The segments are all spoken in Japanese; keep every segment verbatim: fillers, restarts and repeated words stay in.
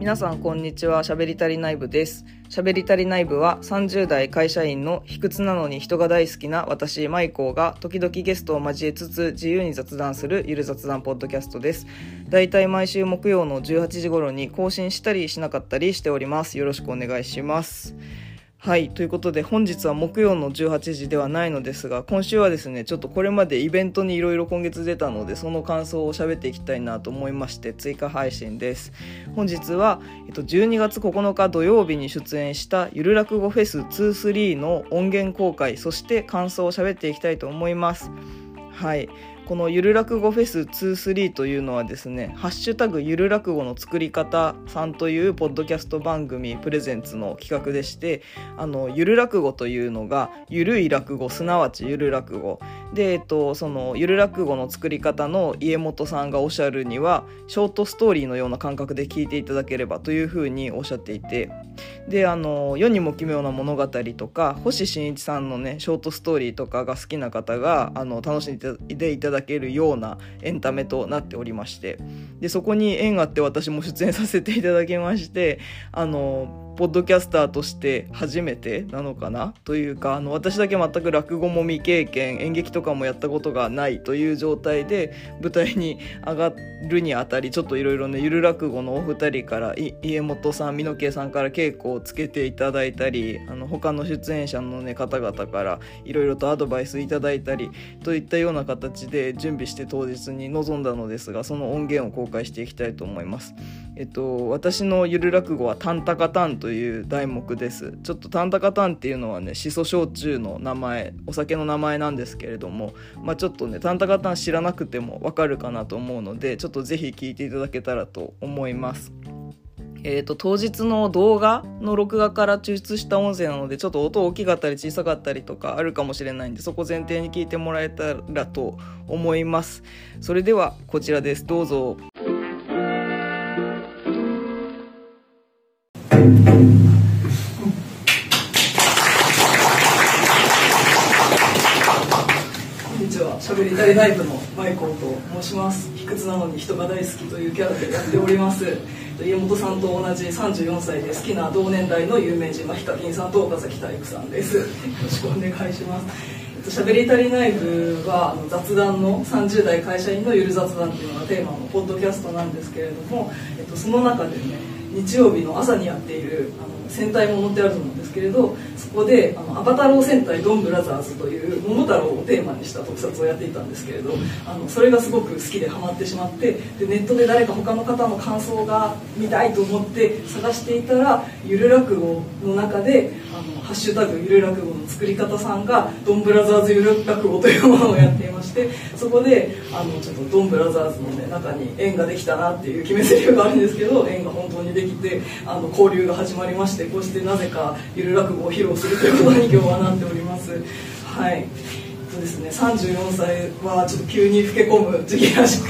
皆さんこんにちは、しゃべりたりない部です。しゃべりたりない部はさんじゅう代会社員の卑屈なのに人が大好きな私マイコーが時々ゲストを交えつつ自由に雑談するゆる雑談ポッドキャストです。だいたい毎週木曜のじゅうはちじ頃に更新したりしなかったりしております。よろしくお願いします。はい、ということで本日は木曜のじゅうはちじではないのですが、今週はですねちょっとこれまでイベントにいろいろ今月出たのでその感想を喋っていきたいなと思いまして追加配信です。本日は、えっと、じゅうにがつここのか土曜日に出演したゆる落語フェスにじゅうさんの音源公開、そして感想を喋っていきたいと思います。はい、このゆる落語フェスにじゅうさんというのはですね、ハッシュタグゆる落語の作り方さんというポッドキャスト番組プレゼンツの企画でして、あのゆる落語というのがゆるい落語、すなわちゆる落語で、えっと、そのゆる落語の作り方の家元さんがおっしゃるにはショートストーリーのような感覚で聞いていただければというふうにおっしゃっていて、で、あの世にも奇妙な物語とか星新一さんのねショートストーリーとかが好きな方があの楽しんでいただけるようなエンタメとなっておりまして、でそこに縁があって私も出演させていただきまして、あのポッドキャスターとして初めてなのかなというか、あの私だけ全く落語も未経験、演劇とかもやったことがないという状態で舞台に上がるにあたり、ちょっといろいろねゆる落語のお二人から家元さん、美濃慶さんから稽古をつけていただいたり、あの他の出演者の、ね、方々からいろいろとアドバイスいただいたりといったような形で準備して当日に臨んだのですが、その音源を公開していきたいと思います。えっと、私のゆる落語はタンタカタンとという題目です。ちょっとタンタカタンっていうのはねシソ焼酎の名前、お酒の名前なんですけれども、まあ、ちょっとねタンタカタン知らなくてもわかるかなと思うので、ちょっとぜひ聞いていただけたらと思います。えー、と当日の動画の録画から抽出した音声なので、ちょっと音大きかったり小さかったりとかあるかもしれないんで、そこ前提に聞いてもらえたらと思います。それではこちらです、どうぞ。しゃべりたりない部のマイコーと申します。卑屈なのに人が大好きというキャラでやっております。家元さんと同じさんじゅうよんさいで好きな同年代の有名人のヒカキンさんと岡崎体育さんです。よろしくお願いします。しゃべりたりない部は雑談のさんじゅう代会社員のゆる雑談というのがテーマのポッドキャストなんですけれども、えっと、その中でね日曜日の朝にやっているあの戦隊ものってあると思うんですけれど、そこであのアバタロー戦隊ドンブラザーズという桃太郎をテーマにした特撮をやっていたんですけれど、あのそれがすごく好きでハマってしまって、でネットで誰か他の方の感想が見たいと思って探していたら、ゆる落語の中であのハッシュタグゆる落語の作り方さんがドンブラザーズゆる落語というものをやっていまして、そこであのちょっとドンブラザーズの、ね、中に縁ができたなっていう決め台詞があるんですけど、縁が本当にできてあの交流が始まりまして、こうしてなぜかゆる落語を披露するということに今日はなっております。はい、そうですね、さんじゅうよんさいはちょっと急に老け込む時期らしく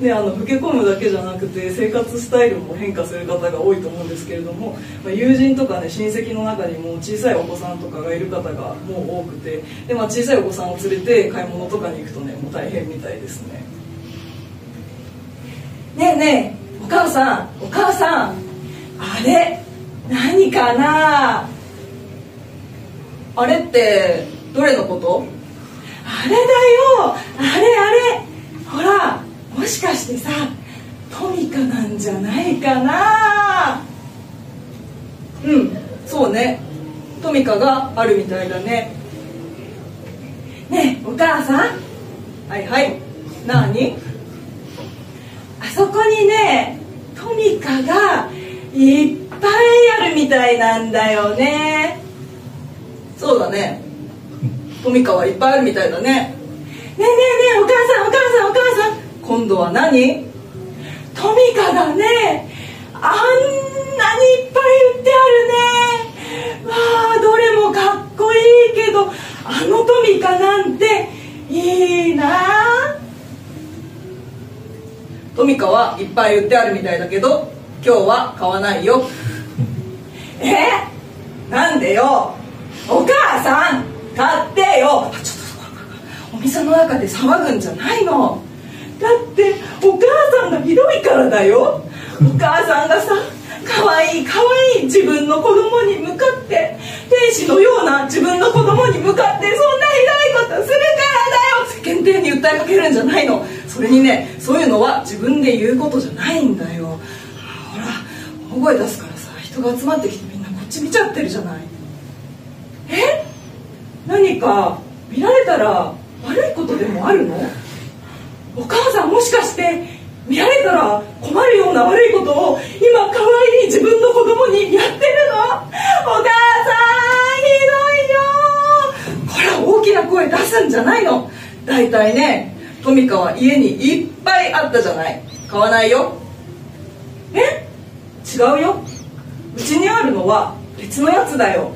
で、あの老け込むだけじゃなくて生活スタイルも変化する方が多いと思うんですけれども、まあ、友人とかね親戚の中にも小さいお子さんとかがいる方がもう多くて、で、まあ、小さいお子さんを連れて買い物とかに行くとねもう大変みたいですね。ねえねえお母さんお母さん、あれ何かな、あれってどれのこと？あれだよ、あれあれ、ほらもしかしてさトミカなんじゃないかな。うん、そうね、トミカがあるみたいだね。ねえお母さん、はいはい、なに？あそこにねトミカがいっぱいあるみたいなんだよね。そうだね、トミカはいっぱいあるみたいだね。ねえねえねえお母さんお母さんお母さん、今度は何？トミカがねあんなにいっぱい売ってあるね。わあ、どれもかっこいいけどあのトミカなんていいな。トミカはいっぱい売ってあるみたいだけど今日は買わないよ。え、なんでよ、お母さん買ってよ。ちょっとお店の中で騒ぐんじゃないの、だってお母さんがひどいからだよ。お母さんがさかわいいかわいい自分の子供に向かって天使のような自分の子供に向かってそんなひどいことするからだよ、世間体に訴えかけるんじゃないの。それにね、そういうのは自分で言うことじゃないんだよ。ほら大声出すからさ、人が集まってきてみんなこっち見ちゃってるじゃない。え、何か見られたら悪いことでもあるの？お母さんもしかして見られたら困るような悪いことを今可愛い自分の子供にやってるの？お母さんひどいよ。こら大きな声出すんじゃないの。だいたいね、トミカは家にいっぱいあったじゃない。買わないよ。え？違うよ。うちにあるのは別のやつだよ。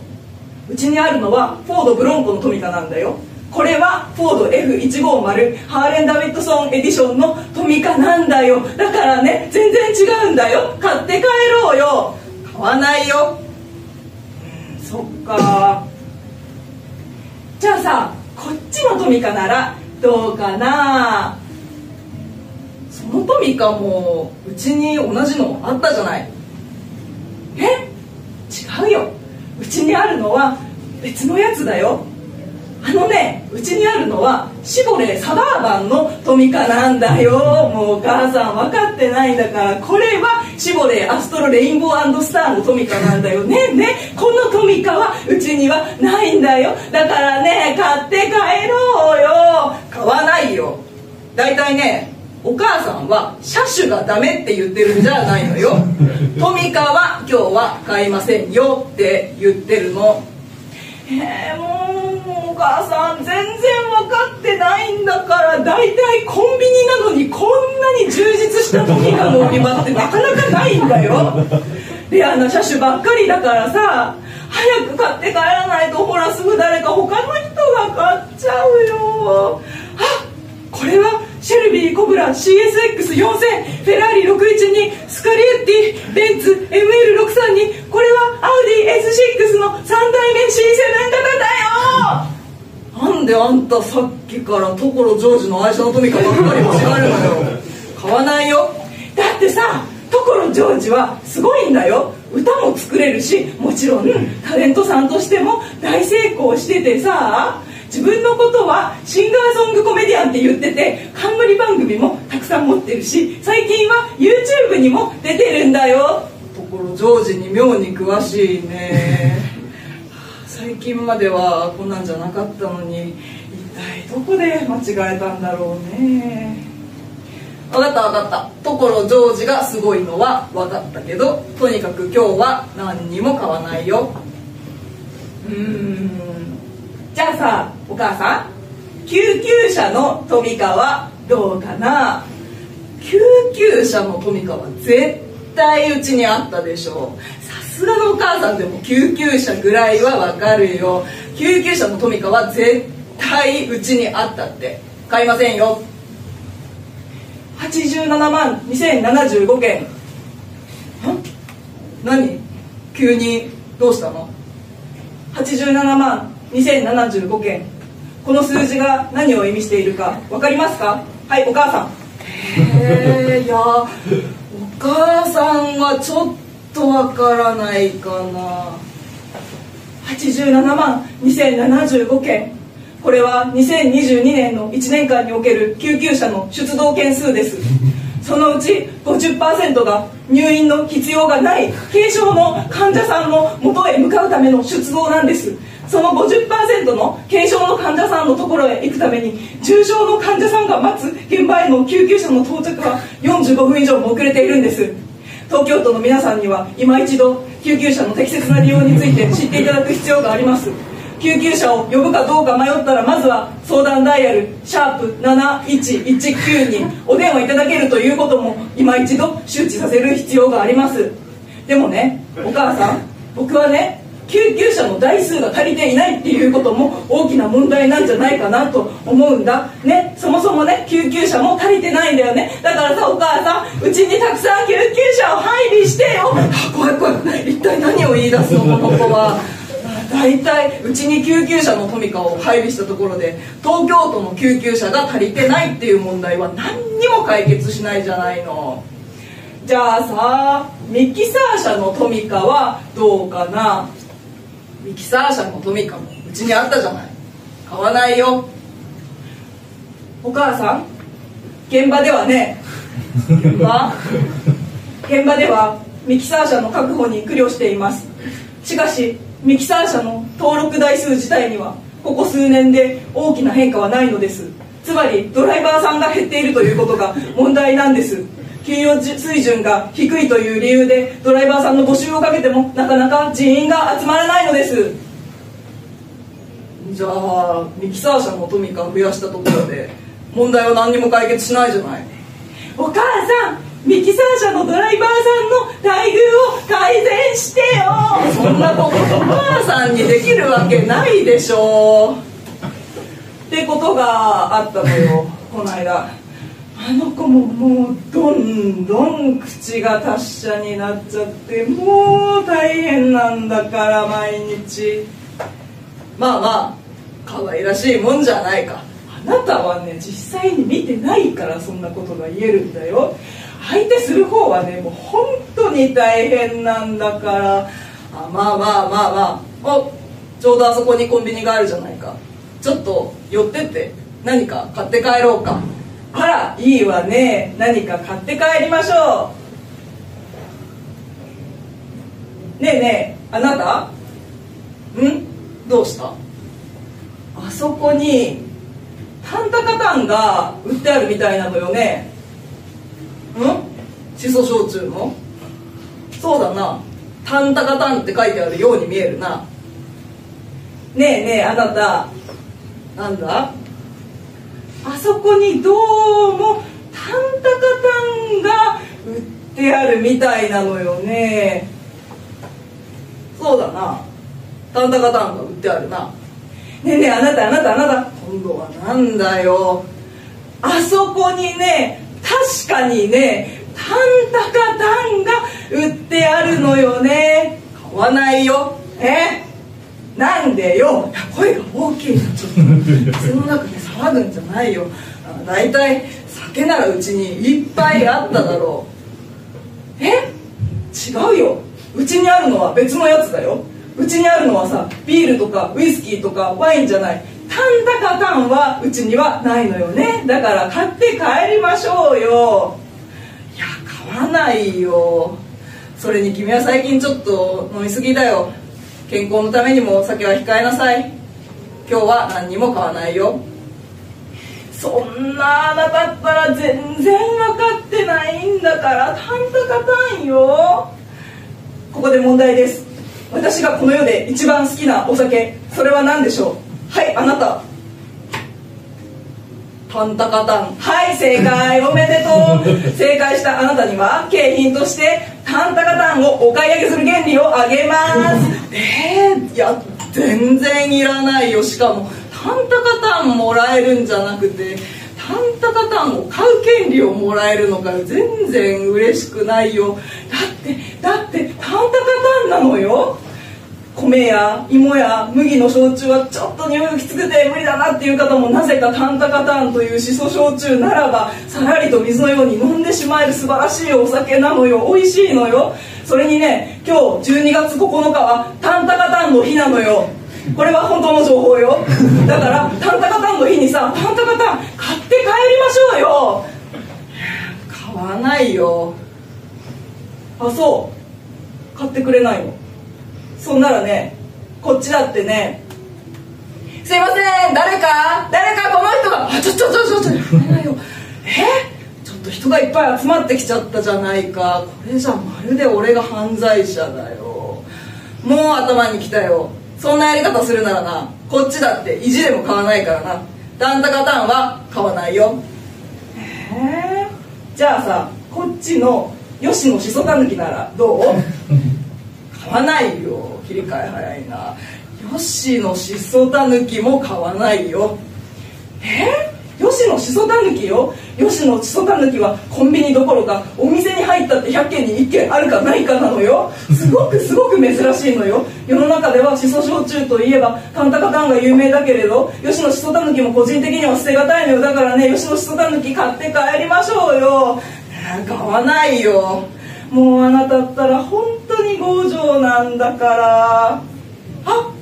うちにあるのはフォードブロンコのトミカなんだよ。これはフォード エフひゃくごじゅう ハーレン・ダビッドソンエディションのトミカなんだよ。だからね、全然違うんだよ。買って帰ろうよ。買わないよ。うん、そっか。じゃあさ、こっちのトミカならどうかな。そのトミカもうちに同じのあったじゃない。え？違うよ。うちにあるのは別のやつだよ。あのね、うちにあるのはシボレーサバーバンのトミカなんだよ。もうお母さん分かってないんだから、これはシボレーアストロレインボー&スターのトミカなんだよ。ねえねえ、このトミカはうちにはないんだよ。だからね、買って帰ろうよ。買わないよ。だいたいね、お母さんは車種がダメって言ってるんじゃないのよ。トミカは今日は買いませんよって言ってるの。えー、もうお母さん全然分かってないんだから。大体コンビニなのにこんなに充実したトミカの売り場ってなかなかないんだよ。レアな車種ばっかりだからさ、早く買って帰らないとほらすぐ誰か他の人が買っちゃうよ。あ、これはシェルビーコブラ シーエスエックスよんせん フェラーリろくいちにスカリエッティベンツ エムエルろくさんに、これはアウディ エスろく のさんだいめ シーセブン 型だよ。なんであんたさっきから所ジョージの愛車のトミカばっかり欲しがるのよ。買わないよ。だってさ、所ジョージはすごいんだよ。歌も作れるし、もちろんタレントさんとしても大成功しててさ、自分のことはシンガーソングコメディアンって言ってて、冠番組もたくさん持ってるし、最近は ユーチューブ にも出てるんだよ。所ジョージに妙に詳しいね。最近まではこんなんじゃなかったのに、一体どこで間違えたんだろうね。分かった分かった、所ジョージがすごいのは分かったけど、とにかく今日は何にも買わないよ。うーん、じゃあさ、お母さん、救急車のトミカはどうかな。救急車のトミカは絶対うちにあったでしょう。さすがのお母さんでも救急車ぐらいはわかるよ。救急車のトミカは絶対うちにあったって。買いませんよ。はちじゅうななまんにせんななじゅうごけん。ん？何？急にどうしたの？はちじゅうななまんにせんななじゅうごけん。この数字が何を意味しているか分かりますか？はい、お母さん。えー、いや、お母さんはちょっと分からないかな。はちじゅうななまんにせんななじゅうごけん。これはにせんにじゅうにねんのいちねんかんにおける救急車の出動件数です。そのうち ごじゅっパーセント が入院の必要がない軽症の患者さんの元へ向かうための出動なんです。その ごじゅっパーセント の軽症の患者さんのところへ行くために、重症の患者さんが待つ現場への救急車の到着はよんじゅうごふん以上も遅れているんです。東京都の皆さんには今一度救急車の適切な利用について知っていただく必要があります。救急車を呼ぶかどうか迷ったら、まずは相談ダイヤルシャープなないちいちきゅうにお電話いただけるということも今一度周知させる必要があります。でもね、お母さん、僕はね、救急車の台数が足りていないっていうことも大きな問題なんじゃないかなと思うんだね。そもそもね、救急車も足りてないんだよね。だからさ、お母さん、うちにたくさん救急車を配備してよ。あ、怖い怖い、一体何を言い出すの、この子は。大体うちに救急車のトミカを配備したところで、東京都の救急車が足りてないっていう問題は何にも解決しないじゃないの。じゃあさ、ミキサー車のトミカはどうかな。ミキサー車のトミカもうちにあったじゃない。買わないよ。お母さん、現場ではね現場現場ではミキサー車の確保に苦慮しています。しかしミキサー車の登録台数自体にはここ数年で大きな変化はないのです。つまりドライバーさんが減っているということが問題なんです。給与水準が低いという理由でドライバーさんの募集をかけてもなかなか人員が集まらないのです。じゃあミキサー車のトミカを増やしたところで問題は何にも解決しないじゃない。お母さん、ミキサー車のドライバーさんの待遇を改善してよ。そんなことお母さんにできるわけないでしょう。ってことがあったのよ、この間。あの子ももうどんどん口が達者になっちゃって、もう大変なんだから。毎日まあまあ可愛らしいもんじゃないか。あなたはね、実際に見てないからそんなことが言えるんだよ。相手する方はね、もう本当に大変なんだから。あ、まあまあまあまあ、お、ちょうどあそこにコンビニがあるじゃないか。ちょっと寄ってって何か買って帰ろうか。あら、いいわね。何か買って帰りましょう。ねえねえ、あなた、ん、どうした？あそこにタンタカタンが売ってあるみたいなのよね。ん？シソ焼酎の？そうだな、タンタカタンって書いてあるように見えるな。ねえねえ、あなた、なんだ？あそこにどうもタンタカタンが売ってあるみたいなのよね。そうだな、タンタカタンが売ってあるな。ねえねえ、あなたあなたあなた、今度はなんだよ。あそこにね、確かにね、タンタカタンが売ってあるのよね。買わないよ。え、なんでよ。声が大きいな、ちょっと口の中で騒ぐんじゃないよ。だいたい酒ならうちにいっぱいあっただろう。え、違うよ。うちにあるのは別のやつだよ。うちにあるのはさ、ビールとかウイスキーとかワインじゃない。タンタカタンはうちにはないのよね。だから買って帰りましょうよ。いや、買わないよ。それに君は最近ちょっと飲みすぎだよ。健康のためにもお酒は控えなさい。今日は何にも買わないよ。そんなあなたったら全然分かってないんだから、タンタカタンよ。ここで問題です。私がこの世で一番好きなお酒、それは何でしょう？はい、あなた。タンタカタン。はい、正解。おめでとう。正解したあなたには景品としてタンタカタンをお買い上げする原理をあげます。えー、いや全然いらないよ。しかもタンタカタンもらえるんじゃなくて、タンタカタンを買う権利をもらえるのから全然嬉しくないよ。だってだってタンタカタンなのよ。米や芋や麦の焼酎はちょっと匂いがきつくて無理だなっていう方も、なぜかタンタカタンというシソ焼酎ならばさらりと水のように飲んでしまえる素晴らしいお酒なのよ。美味しいのよ。それにね、今日じゅうにがつここのかはタンタカタンの日なのよ。これは本当の情報よ。だからタンタカタンの日にさ、タンタカタン買って帰りましょうよ。買わないよ。あ、そう、買ってくれないの？そんならね、こっちだってね。すいません、誰か誰かこの人が、あ、ちょちょちょちょちょ、やめないよ。え、ちょっと人がいっぱい集まってきちゃったじゃないか。これじゃまるで俺が犯罪者だよ。もう頭にきたよ。そんなやり方するならな、こっちだって意地でも買わないからな。タンタカタンは買わないよ。へえ、じゃあさ、こっちの吉野しそたぬきならどう？買わないよ。切り替え早いな。吉野しそたぬきも買わないよ。えー、吉野しそたぬきよ。吉野しそたぬきはコンビニどころかお店に入ったってひゃっけんにいっけんあるかないかなのよ。すごくすごく珍しいのよ。世の中ではしそ焼酎といえばタンタカタンが有名だけれど、吉野しそたぬきも個人的には捨てがたいのよ。だからね、吉野しそたぬき買って帰りましょうよ。疑わないよ。もうあなたったら本当に強情なんだから。あ、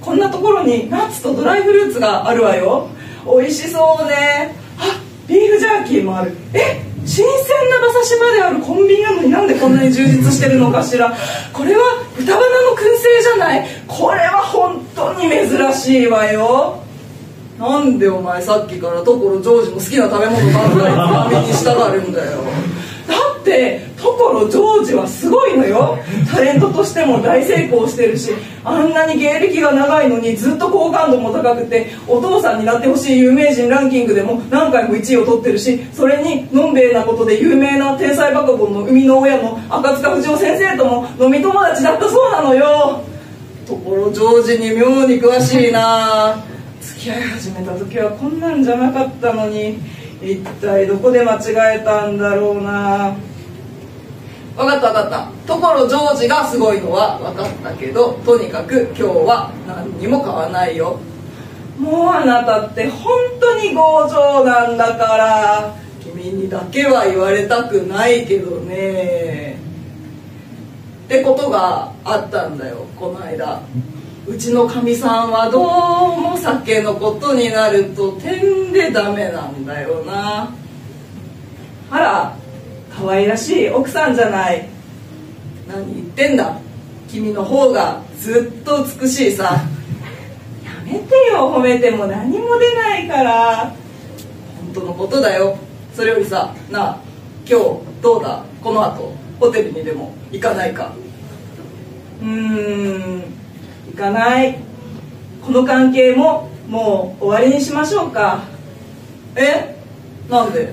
こんなところにナッツとドライフルーツがあるわよ。美味しそうね。あ、ビーフジャーキーもある。え、新鮮な馬刺しまであるコンビニなのになんでこんなに充実してるのかしら。これは豚鼻の燻製じゃない。これは本当に珍しいわよ。なんでお前さっきから所ジョージの好きな食べ物ばっかり並みにしたがるんだよ。だって所ジョージはすごいのよ。タレントとしても大成功してるし、あんなに芸歴が長いのにずっと好感度も高くて、お父さんになってほしい有名人ランキングでも何回もいちいを取ってるし、それにのんべえなことで有名な天才バカボンの生みの親も赤塚不二夫先生とも飲み友達だったそうなのよ。所ジョージに妙に詳しいな。付き合い始めた時はこんなんじゃなかったのに、一体どこで間違えたんだろうな。分かった分かった、所ジョージがすごいのは分かったけど、とにかく今日は何にも買わないよ。もうあなたって本当に強情なんだから、君にだけは言われたくないけどね。ってことがあったんだよ、この間。うちのかみさんはどうも酒のことになると点でダメなんだよな。あら、可愛らしい奥さんじゃない。何言ってんだ、君の方がずっと美しいさ。やめてよ、褒めても何も出ないから。本当のことだよ。それよりさ、なあ、今日どうだ、この後ホテルにでも行かないか。うーん、行かない。この関係ももう終わりにしましょうか。え、なんで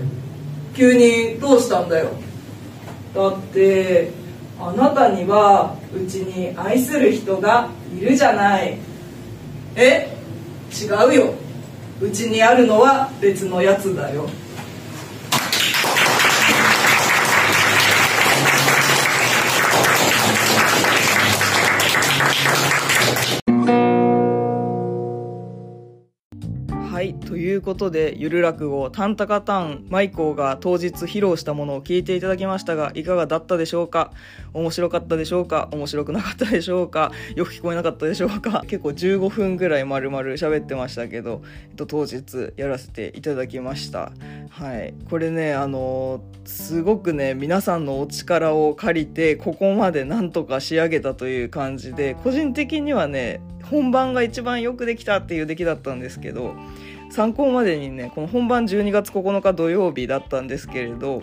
急にどうしたんだよ。だってあなたにはうちに愛する人がいるじゃない。え、違うよ。うちにあるのは別のやつだよ。ということで、ゆる落語タンタカタンマイコーが当日披露したものを聞いていただきましたが、いかがだったでしょうか。面白かったでしょうか、面白くなかったでしょうか、よく聞こえなかったでしょうか。結構じゅうごふんぐらい丸々喋ってましたけど、えっと、当日やらせていただきました。はい、これね、あのすごくね、皆さんのお力を借りてここまでなんとか仕上げたという感じで、個人的にはね、本番が一番よくできたっていう出来だったんですけど、参考までにね、この本番じゅうにがつここのか土曜日だったんですけれど、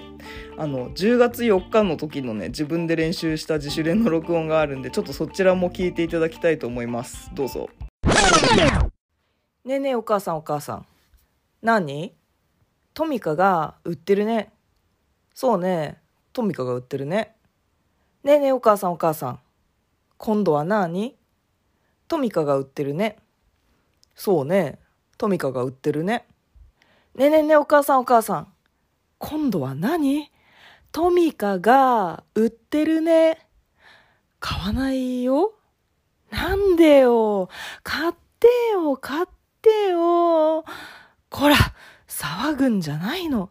あのじゅうがつよっかの時のね、自分で練習した自主練の録音があるんで、ちょっとそちらも聞いていただきたいと思います。どうぞ。ねえねえ、お母さんお母さん、何？トミカが売ってるね。そうね、トミカが売ってるね。ねえねえ、お母さんお母さん、今度は何？トミカが売ってるね。そうね、トミカが売ってるね。ねえねえねえ、お母さんお母さん、今度は何？トミカが売ってるね。買わないよ。なんでよ。買ってよ、買ってよ。こら、騒ぐんじゃないの。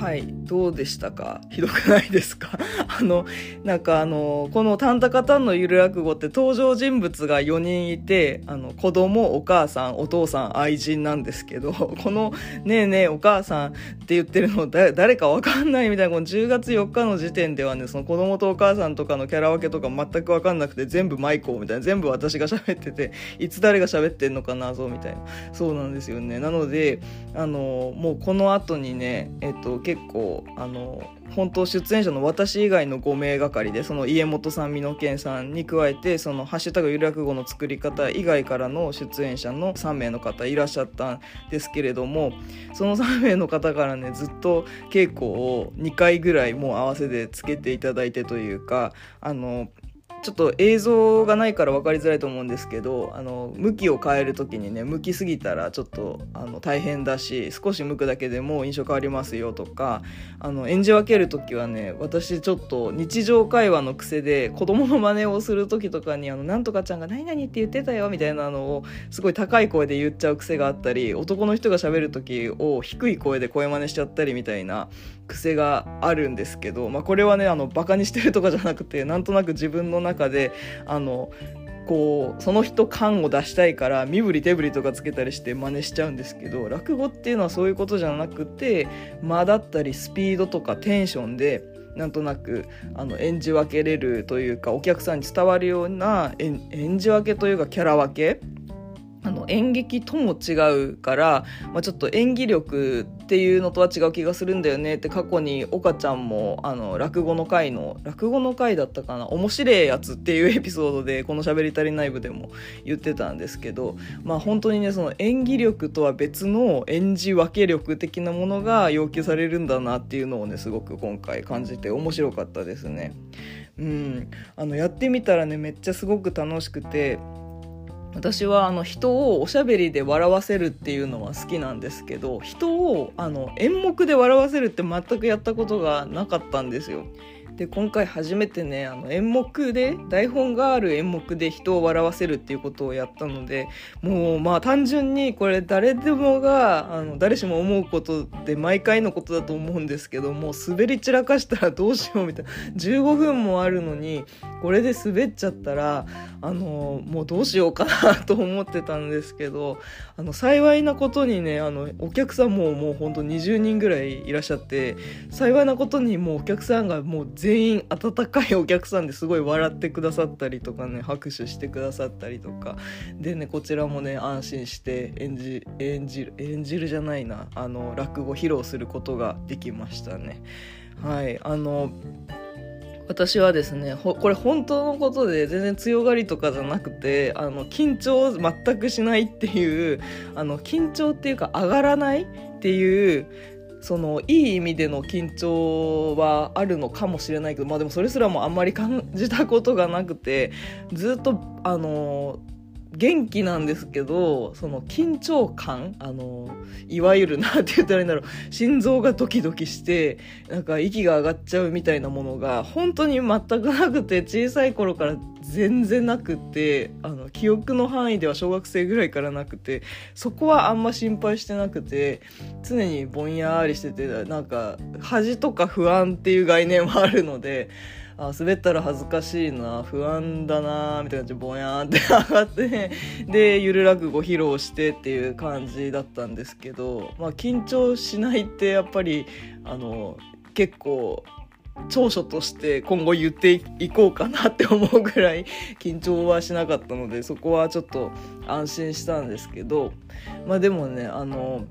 はい、どうでしたか？ひどくないですか？あの、なんかあの、このタンタカタンのゆる落語って登場人物がよにんいて、あの、子供、お母さん、お父さん、愛人なんですけど、このねえねえお母さんって言ってるのだ誰かわかんないみたいな、このじゅうがつよっかの時点ではね、その子供とお母さんとかのキャラ分けとか全くわかんなくて、全部マイコーみたいな、全部私が喋ってて、いつ誰が喋ってんのか謎みたいな。そうなんですよね。なので、あの、もうこの後にね、えっと、結構あの本当出演者の私以外のごめいがかりで、その家元さん、美濃健さんに加えて、そのハッシュタグゆる落語の作り方以外からの出演者のさんめいの方いらっしゃったんですけれども、そのさんめいの方からね、ずっと稽古をにかいぐらいもう合わせでつけていただいてというか、あのちょっと映像がないから分かりづらいと思うんですけど、あの向きを変えるときにね、向きすぎたらちょっとあの大変だし、少し向くだけでも印象変わりますよとか、あの演じ分けるときはね、私ちょっと日常会話の癖で子供の真似をするときとかに、あのなんとかちゃんが何々って言ってたよみたいなのをすごい高い声で言っちゃう癖があったり、男の人が喋るときを低い声で声真似しちゃったりみたいな癖があるんですけど、まあ、これはね、あのバカにしてるとかじゃなくて、なんとなく自分の中であのこうその人感を出したいから身振り手振りとかつけたりして真似しちゃうんですけど、落語っていうのはそういうことじゃなくて、間だったりスピードとかテンションでなんとなくあの演じ分けれるというか、お客さんに伝わるような演じ分けというかキャラ分け、あの演劇とも違うから、まあ、ちょっと演技力っていうのとは違う気がするんだよねって、過去に岡ちゃんもあの落語の回の落語の回だったかな、面白いやつっていうエピソードでこのしゃべり足りない部でも言ってたんですけど、まあ、本当にね、その演技力とは別の演じ分け力的なものが要求されるんだなっていうのをね、すごく今回感じて面白かったですね。うん、あのやってみたらね、めっちゃすごく楽しくて、私はあの人をおしゃべりで笑わせるっていうのは好きなんですけど、人をあの演目で笑わせるって全くやったことがなかったんですよ。で、今回初めてね、あの演目で、台本がある演目で人を笑わせるっていうことをやったので、もうまあ単純にこれ誰でもがあの誰しも思うことで毎回のことだと思うんですけど、もう滑り散らかしたらどうしようみたいな、じゅうごふんもあるのにこれで滑っちゃったらあのもうどうしようかなと思ってたんですけど、あの幸いなことにね、あのお客さんももうほんとにじゅうにんぐらいいらっしゃって、幸いなことにもうお客さんがもう全全員温かいお客さんですごい笑ってくださったりとかね、拍手してくださったりとかでね、こちらもね、安心して演じ、演じる、演じるじゃないな、あの落語披露することができましたね。はい、あの私はですね、これ本当のことで全然強がりとかじゃなくて、あの緊張全くしないっていう、あの緊張っていうか上がらないっていう、そのいい意味での緊張はあるのかもしれないけど、まあでもそれすらもあんまり感じたことがなくて、ずっとあの元気なんですけど、その緊張感、あのいわゆるなんて言ったらいいんだろう、心臓がドキドキしてなんか息が上がっちゃうみたいなものが本当に全くなくて、小さい頃から全然なくて、あの記憶の範囲では小学生ぐらいからなくて、そこはあんま心配してなくて、常にぼんやりしてて、なんか恥とか不安っていう概念はあるので、あ、滑ったら恥ずかしいな、不安だなみたいな感じでぼんやーって上がって、ね、でゆる落語披露してっていう感じだったんですけど、まあ、緊張しないってやっぱりあの結構長所として今後言っていこうかなって思うぐらい緊張はしなかったので、そこはちょっと安心したんですけど、まあでもね、あの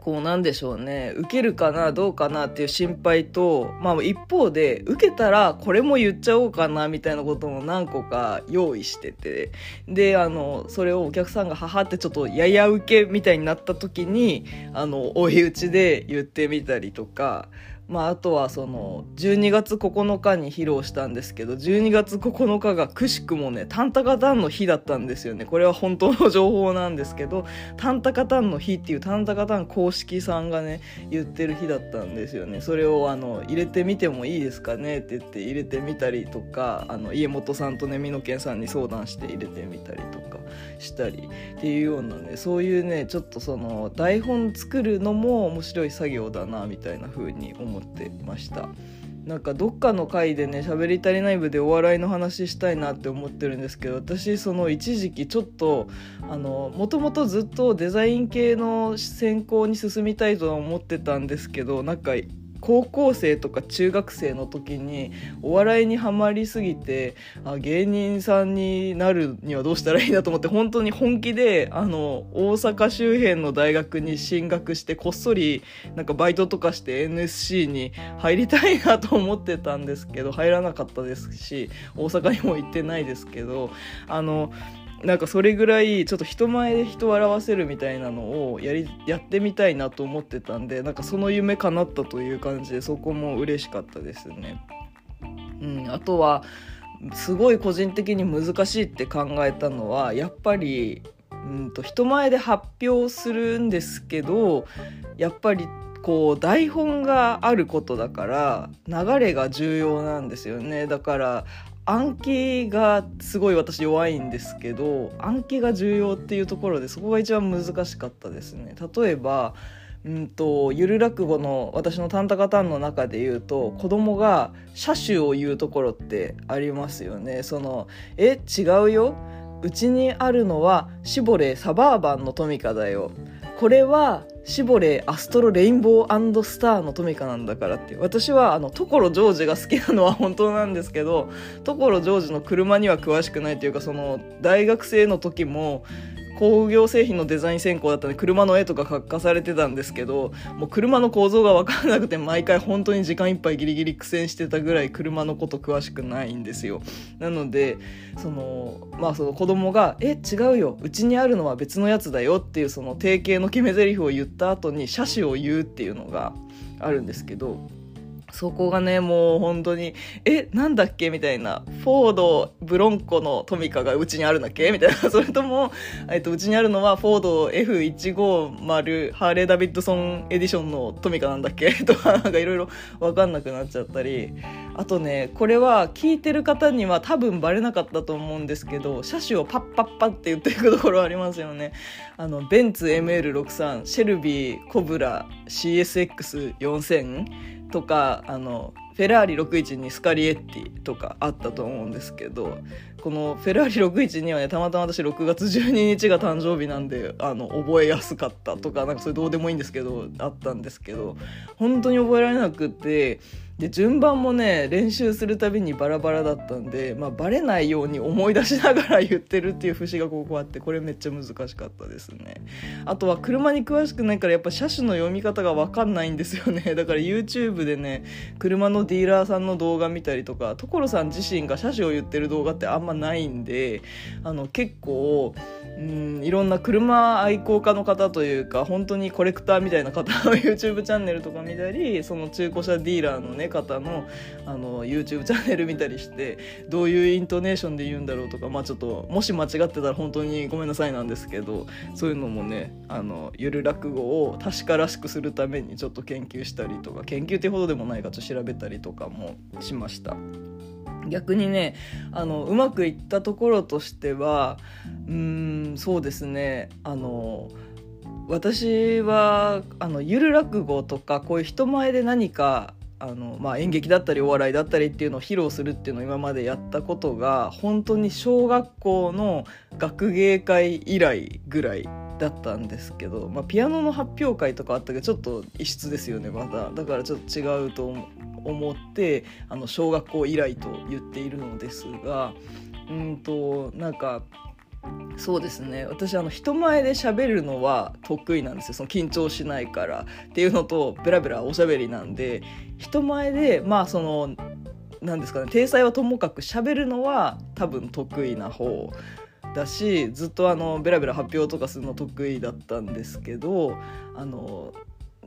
こうなんでしょうね、受けるかなどうかなっていう心配と、まあ一方で受けたらこれも言っちゃおうかなみたいなことも何個か用意してて、であのそれをお客さんがははってちょっとやや受けみたいになった時にあの追い打ちで言ってみたりとか、まあ、あとはそのじゅうにがつここのかに披露したんですけど、じゅうにがつここのかがくしくもね、タンタカタンの日だったんですよね。これは本当の情報なんですけど、タンタカタンの日っていう、タンタカタン公式さんがね言ってる日だったんですよね。それをあの入れてみてもいいですかねって言って入れてみたりとか、あの家元さんとね、美濃健さんに相談して入れてみたりとかしたりっていうようなね、そういうね、ちょっとその台本作るのも面白い作業だなみたいな風に思って思ってました。なんかどっかの回でね、喋り足りない部でお笑いの話したいなって思ってるんですけど、私その一時期ちょっとあのもともとずっとデザイン系の専攻に進みたいとは思ってたんですけど、なんか高校生とか中学生の時にお笑いにハマりすぎて、あ、芸人さんになるにはどうしたらいいなと思って、本当に本気であの大阪周辺の大学に進学して、こっそりなんかバイトとかして エヌエスシー に入りたいなと思ってたんですけど、入らなかったですし、大阪にも行ってないですけど、あのなんかそれぐらいちょっと人前で人を笑わせるみたいなのをやりやってみたいなと思ってたんで、なんかその夢叶ったという感じで、そこも嬉しかったですね。うん、あとはすごい個人的に難しいって考えたのは、やっぱりうんと人前で発表するんですけど、やっぱりこう台本があることだから流れが重要なんですよね。だから暗記がすごい私弱いんですけど、暗記が重要っていうところでそこが一番難しかったですね。例えばうんとゆる落語の私のタンタカタンの中で言うと、子供が車種を言うところってありますよね。そのえ違うよ、うちにあるのはシボレーサバーバンのトミカだよ、これはシボレーアストロレインボー&スターのトミカなんだからっていう。私はあの所ジョージが好きなのは本当なんですけど、所ジョージの車には詳しくないというか、その大学生の時も工業製品のデザイン専攻だったので車の絵とか書かされてたんですけど、もう車の構造が分からなくて毎回本当に時間いっぱいギリギリ苦戦してたぐらい車のこと詳しくないんですよ。なのでその、まあ、その子供がえ違うよ、うちにあるのは別のやつだよっていうその定型の決め台詞を言った後に車種を言うっていうのがあるんですけど、そこがねもう本当にえなんだっけみたいな、フォードブロンコのトミカがうちにあるんだっけみたいな、それともえっとうちにあるのはフォード エフひゃくごじゅう ハーレーダビッドソンエディションのトミカなんだっけとか、なんかいろいろ分かんなくなっちゃったり、あとねこれは聞いてる方には多分バレなかったと思うんですけど、車種をパッパッパって言っていくところありますよね。あのベンツ エムエルろくじゅうさん、 シェルビーコブラ シーエスエックスよんせんとか、あのフェラーリろくいちにスカリエッティとかあったと思うんですけど、このフェラーリろくいちにはねたまたま私ろくがつじゅうににちが誕生日なんであの覚えやすかったとか、なんかそれどうでもいいんですけどあったんですけど、本当に覚えられなくて、で順番もね練習するたびにバラバラだったんで、まあ、バレないように思い出しながら言ってるっていう節がここあって、これめっちゃ難しかったですね。あとは車に詳しくないからやっぱ車種の読み方が分かんないんですよね。だから YouTube でね車のディーラーさんの動画見たりとか、所さん自身が車種を言ってる動画ってあんまないんで、あの結構うんいろんな車愛好家の方というか本当にコレクターみたいな方の YouTube チャンネルとか見たり、その中古車ディーラーのね方のあの YouTube チャンネル見たりして、どういうイントネーションで言うんだろうとか、まあちょっともし間違ってたら本当にごめんなさいなんですけど、そういうのもねあのゆる落語を確からしくするためにちょっと研究したりとか、研究ってほどでもないかちょっと調べたりとかもしました。逆にねあのうまくいったところとしては、うーんそうですね、あの私はあのゆる落語とかこういう人前で何かあの、まあ、演劇だったりお笑いだったりっていうのを披露するっていうのを今までやったことが本当に小学校の学芸会以来ぐらいだったんですけど、まあ、ピアノの発表会とかあったけどちょっと異質ですよねまた。だからちょっと違うと思う思ってあの小学校以来と言っているのですが、うんとなんかそうですね、私あの人前で喋るのは得意なんですよ。その緊張しないからっていうのとベラベラおしゃべりなんで、人前でまあそのなんですかね、体裁はともかく喋るのは多分得意な方だし、ずっとあのベラベラ発表とかするの得意だったんですけど、あの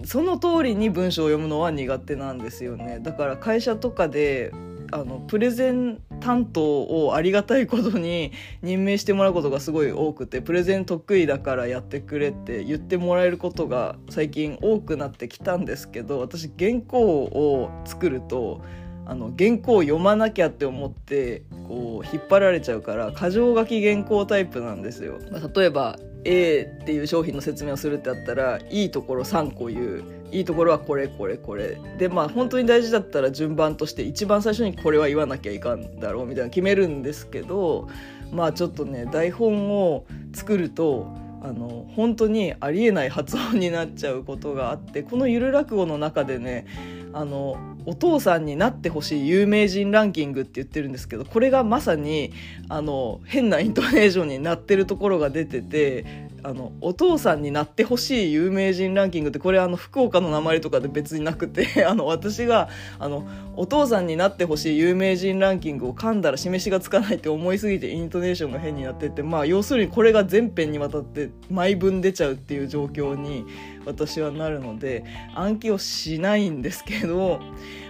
その通りに文章を読むのは苦手なんですよね。だから会社とかであのプレゼン担当をありがたいことに任命してもらうことがすごい多くて、プレゼン得意だからやってくれって言ってもらえることが最近多くなってきたんですけど、私原稿を作るとあの原稿を読まなきゃって思ってこう引っ張られちゃうから箇条書き原稿タイプなんですよ。例えば A っていう商品の説明をするってあったらいいところさんこ言う、いいところはこれこれこれで、まあ本当に大事だったら順番として一番最初にこれは言わなきゃいかんだろうみたいな決めるんですけど、まあちょっとね台本を作るとあの本当にありえない発音になっちゃうことがあって、このゆる落語の中でねあのお父さんになってほしい有名人ランキングって言ってるんですけど、これがまさにあの変なイントネーションになってるところが出てて、あのお父さんになってほしい有名人ランキングって、これあの福岡の訛りとかで別になくてあの私があのお父さんになってほしい有名人ランキングを噛んだら示しがつかないって思いすぎてイントネーションが変になってって、まあ要するにこれが全編にわたって毎分出ちゃうっていう状況に私はなるので暗記をしないんですけど、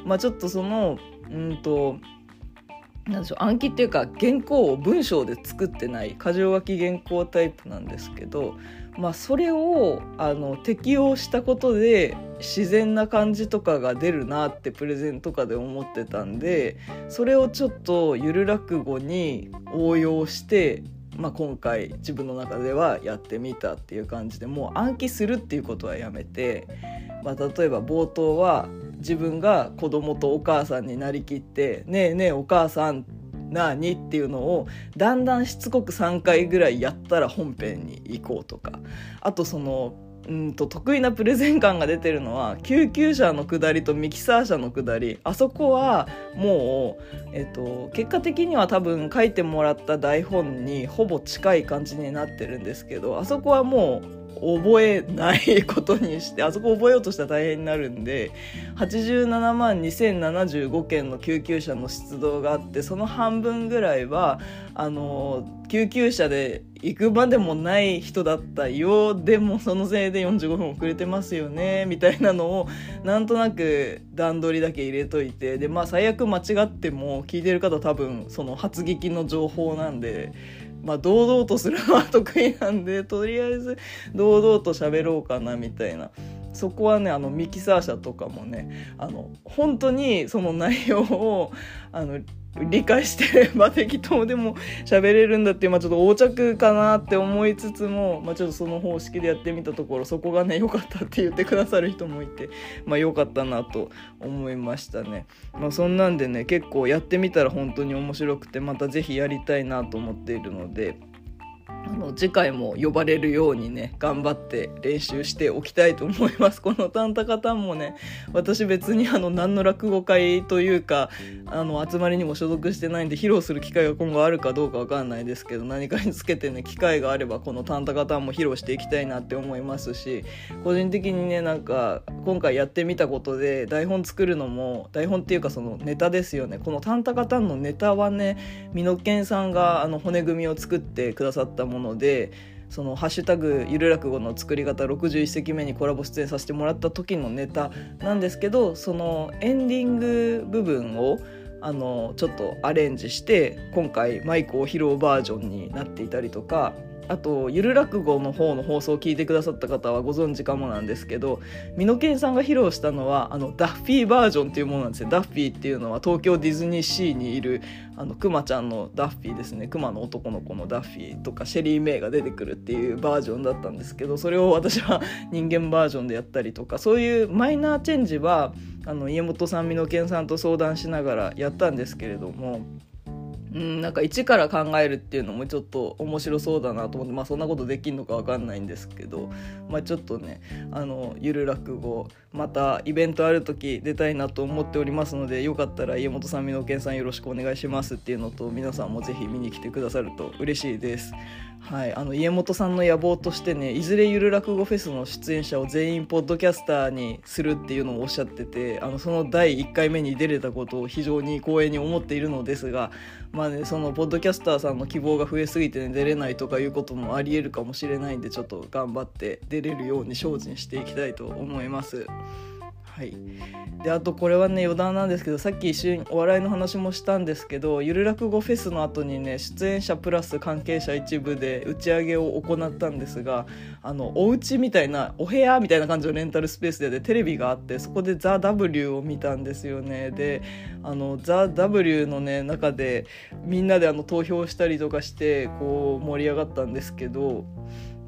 まあちょっとそのうんとなんでしょう、暗記っていうか原稿を文章で作ってない箇条書き原稿タイプなんですけど、まあ、それをあの適用したことで自然な感じとかが出るなってプレゼンとかで思ってたんで、それをちょっとゆる落語に応用して、まあ、今回自分の中ではやってみたっていう感じで、もう暗記するっていうことはやめて、まあ、例えば冒頭は自分が子供とお母さんになりきって「ねえねえお母さん何?」っていうのをだんだんしつこくさんかいぐらいやったら本編に行こうとか、あとそのうんと得意なプレゼン感が出てるのは救急車の下りとミキサー車の下り、あそこはもう、えっと、結果的には多分書いてもらった台本にほぼ近い感じになってるんですけど、あそこはもう覚えないことにして、あそこ覚えようとしたら大変になるんで、はちじゅうななまんにせんななじゅうごけんの救急車の出動があって、その半分ぐらいはあの救急車で行くまでもない人だったよ、でもそのせいでよんじゅうごふん遅れてますよねみたいなのをなんとなく段取りだけ入れといて、でまあ最悪間違っても聞いてる方多分その発撃の情報なんで、まあ、堂々とするのは得意なんで、とりあえず堂々と喋ろうかなみたいな。そこはね、あのミキサー車とかもね、あの本当にその内容をあの理解してれば適当でも喋れるんだっていう、まあ、ちょっと横着かなって思いつつも、まあ、ちょっとその方式でやってみたところ、そこがね良かったって言ってくださる人もいて、まあ、良かったなと思いましたね、まあ、そんなんでね結構やってみたら本当に面白くて、またぜひやりたいなと思っているので、あの次回も呼ばれるようにね頑張って練習しておきたいと思います。この短歌カタンもね、私別にあの何の落語会というかあの集まりにも所属してないんで、披露する機会が今後あるかどうかわかんないですけど、何かにつけてね機会があればこの短歌カタンも披露していきたいなって思いますし、個人的にねなんか今回やってみたことで台本作るのも、台本っていうかそのネタですよね、この短歌カタンのネタはね美濃健さんがあの骨組みを作ってくださったものもので、そのハッシュタグゆる落語の作り方ろくじゅういっせきめにコラボ出演させてもらった時のネタなんですけど、そのエンディング部分をあのちょっとアレンジして今回マイクを披露バージョンになっていたりとか、あとゆる落語の方の放送を聞いてくださった方はご存知かもなんですけど、美濃健さんが披露したのはあのダッフィーバージョンっていうものなんですよ。ダッフィーっていうのは東京ディズニーシーにいるあのクマちゃんのダッフィーですね。クマの男の子のダッフィーとかシェリー・メイが出てくるっていうバージョンだったんですけど、それを私は人間バージョンでやったりとか、そういうマイナーチェンジはあの家元さん、美濃健さんと相談しながらやったんですけれども、うん、なんか一から考えるっていうのもちょっと面白そうだなと思って、まあ、そんなことできるのか分かんないんですけど、まあ、ちょっとねあのゆる落語またイベントある時出たいなと思っておりますので、よかったら家元さん、美濃健さんよろしくお願いしますっていうのと、皆さんもぜひ見に来てくださると嬉しいです。はい、あの家元さんの野望としてね、いずれゆる落語フェスの出演者を全員ポッドキャスターにするっていうのをおっしゃってて、あのそのだいいっかいめに出れたことを非常に光栄に思っているのですが、まあね、そのポッドキャスターさんの希望が増えすぎて、ね、出れないとかいうこともありえるかもしれないんで、ちょっと頑張って出れるように精進していきたいと思います。はい、であとこれはね余談なんですけど、さっき一瞬お笑いの話もしたんですけど、ゆる落語フェスの後にね出演者プラス関係者一部で打ち上げを行ったんですが、あのお家みたいなお部屋みたいな感じのレンタルスペースで、ね、テレビがあって、そこでザ・ W を見たんですよね。であのザ・ W の、ね、中でみんなであの投票したりとかしてこう盛り上がったんですけど、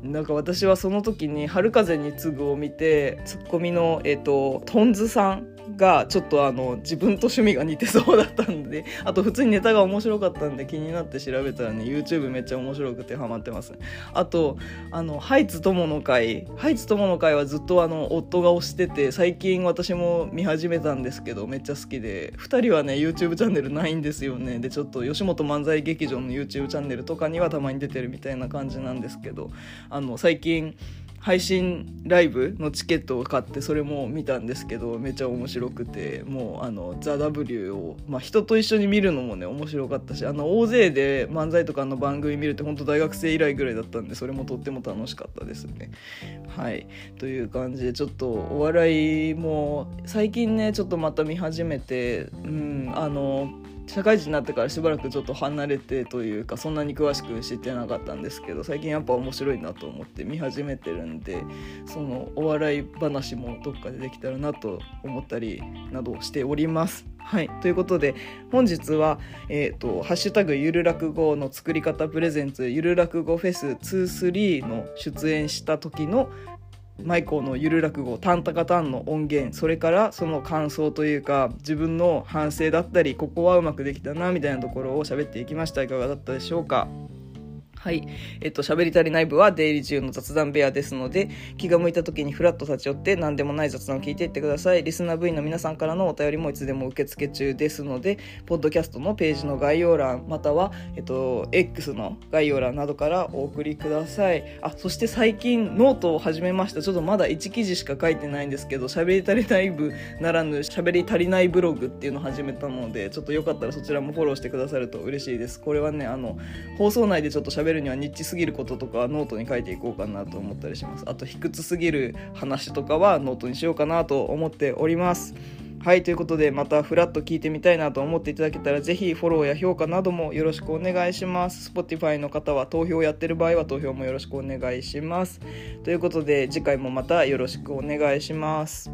なんか私はその時に春風に次ぐを見て、ツッコミの、えーと、トンズさんがちょっとあの自分と趣味が似てそうだったんで、あと普通にネタが面白かったんで気になって調べたらね YouTube めっちゃ面白くてハマってます。あとあのハイツ友の会ハイツ友の会はずっとあの夫が推してて、最近私も見始めたんですけどめっちゃ好きで、ふたりはね YouTube チャンネルないんですよね。でちょっと吉本漫才劇場の YouTube チャンネルとかにはたまに出てるみたいな感じなんですけど、あの最近配信ライブのチケットを買ってそれも見たんですけど、めちゃ面白くて、もうあのザ・ W を、まあ、人と一緒に見るのもね面白かったし、あの大勢で漫才とかの番組見るって本当大学生以来ぐらいだったんで、それもとっても楽しかったですね。はいという感じで、ちょっとお笑いも最近ねちょっとまた見始めて、うんあの社会人になってからしばらくちょっと離れてというか、そんなに詳しく知ってなかったんですけど、最近やっぱ面白いなと思って見始めてるんで、そのお笑い話もどっかでできたらなと思ったりなどしております。はい、ということで本日は、えーと、ハッシュタグゆる落語の作り方プレゼンツゆる落語フェスにじゅうさんの出演した時のマイコーのゆる落語タンタカタンの音源、それからその感想というか自分の反省だったり、ここはうまくできたなみたいなところを喋っていきました。いかがだったでしょうか。はい、えっと、喋り足りない部は出入り中の雑談部屋ですので、気が向いた時にフラッと立ち寄って何でもない雑談を聞いていってください。リスナー部員の皆さんからのお便りもいつでも受付中ですので、ポッドキャストのページの概要欄または、えっと、X の概要欄などからお送りください。あ、そして最近ノートを始めました。ちょっとまだいち記事しか書いてないんですけど、喋り足りない部ならぬ喋り足りないブログっていうのを始めたので、ちょっとよかったらそちらもフォローしてくださると嬉しいです。これはね、あの放送内でちょっと喋るにはニッチすぎることとかはノートに書いていこうかなと思ったりします。あと卑屈すぎる話とかはノートにしようかなと思っております。はい、ということでまたフラッと聞いてみたいなと思っていただけたら、ぜひフォローや評価などもよろしくお願いします。 Spotify の方は投票をやってる場合は投票もよろしくお願いします。ということで次回もまたよろしくお願いします。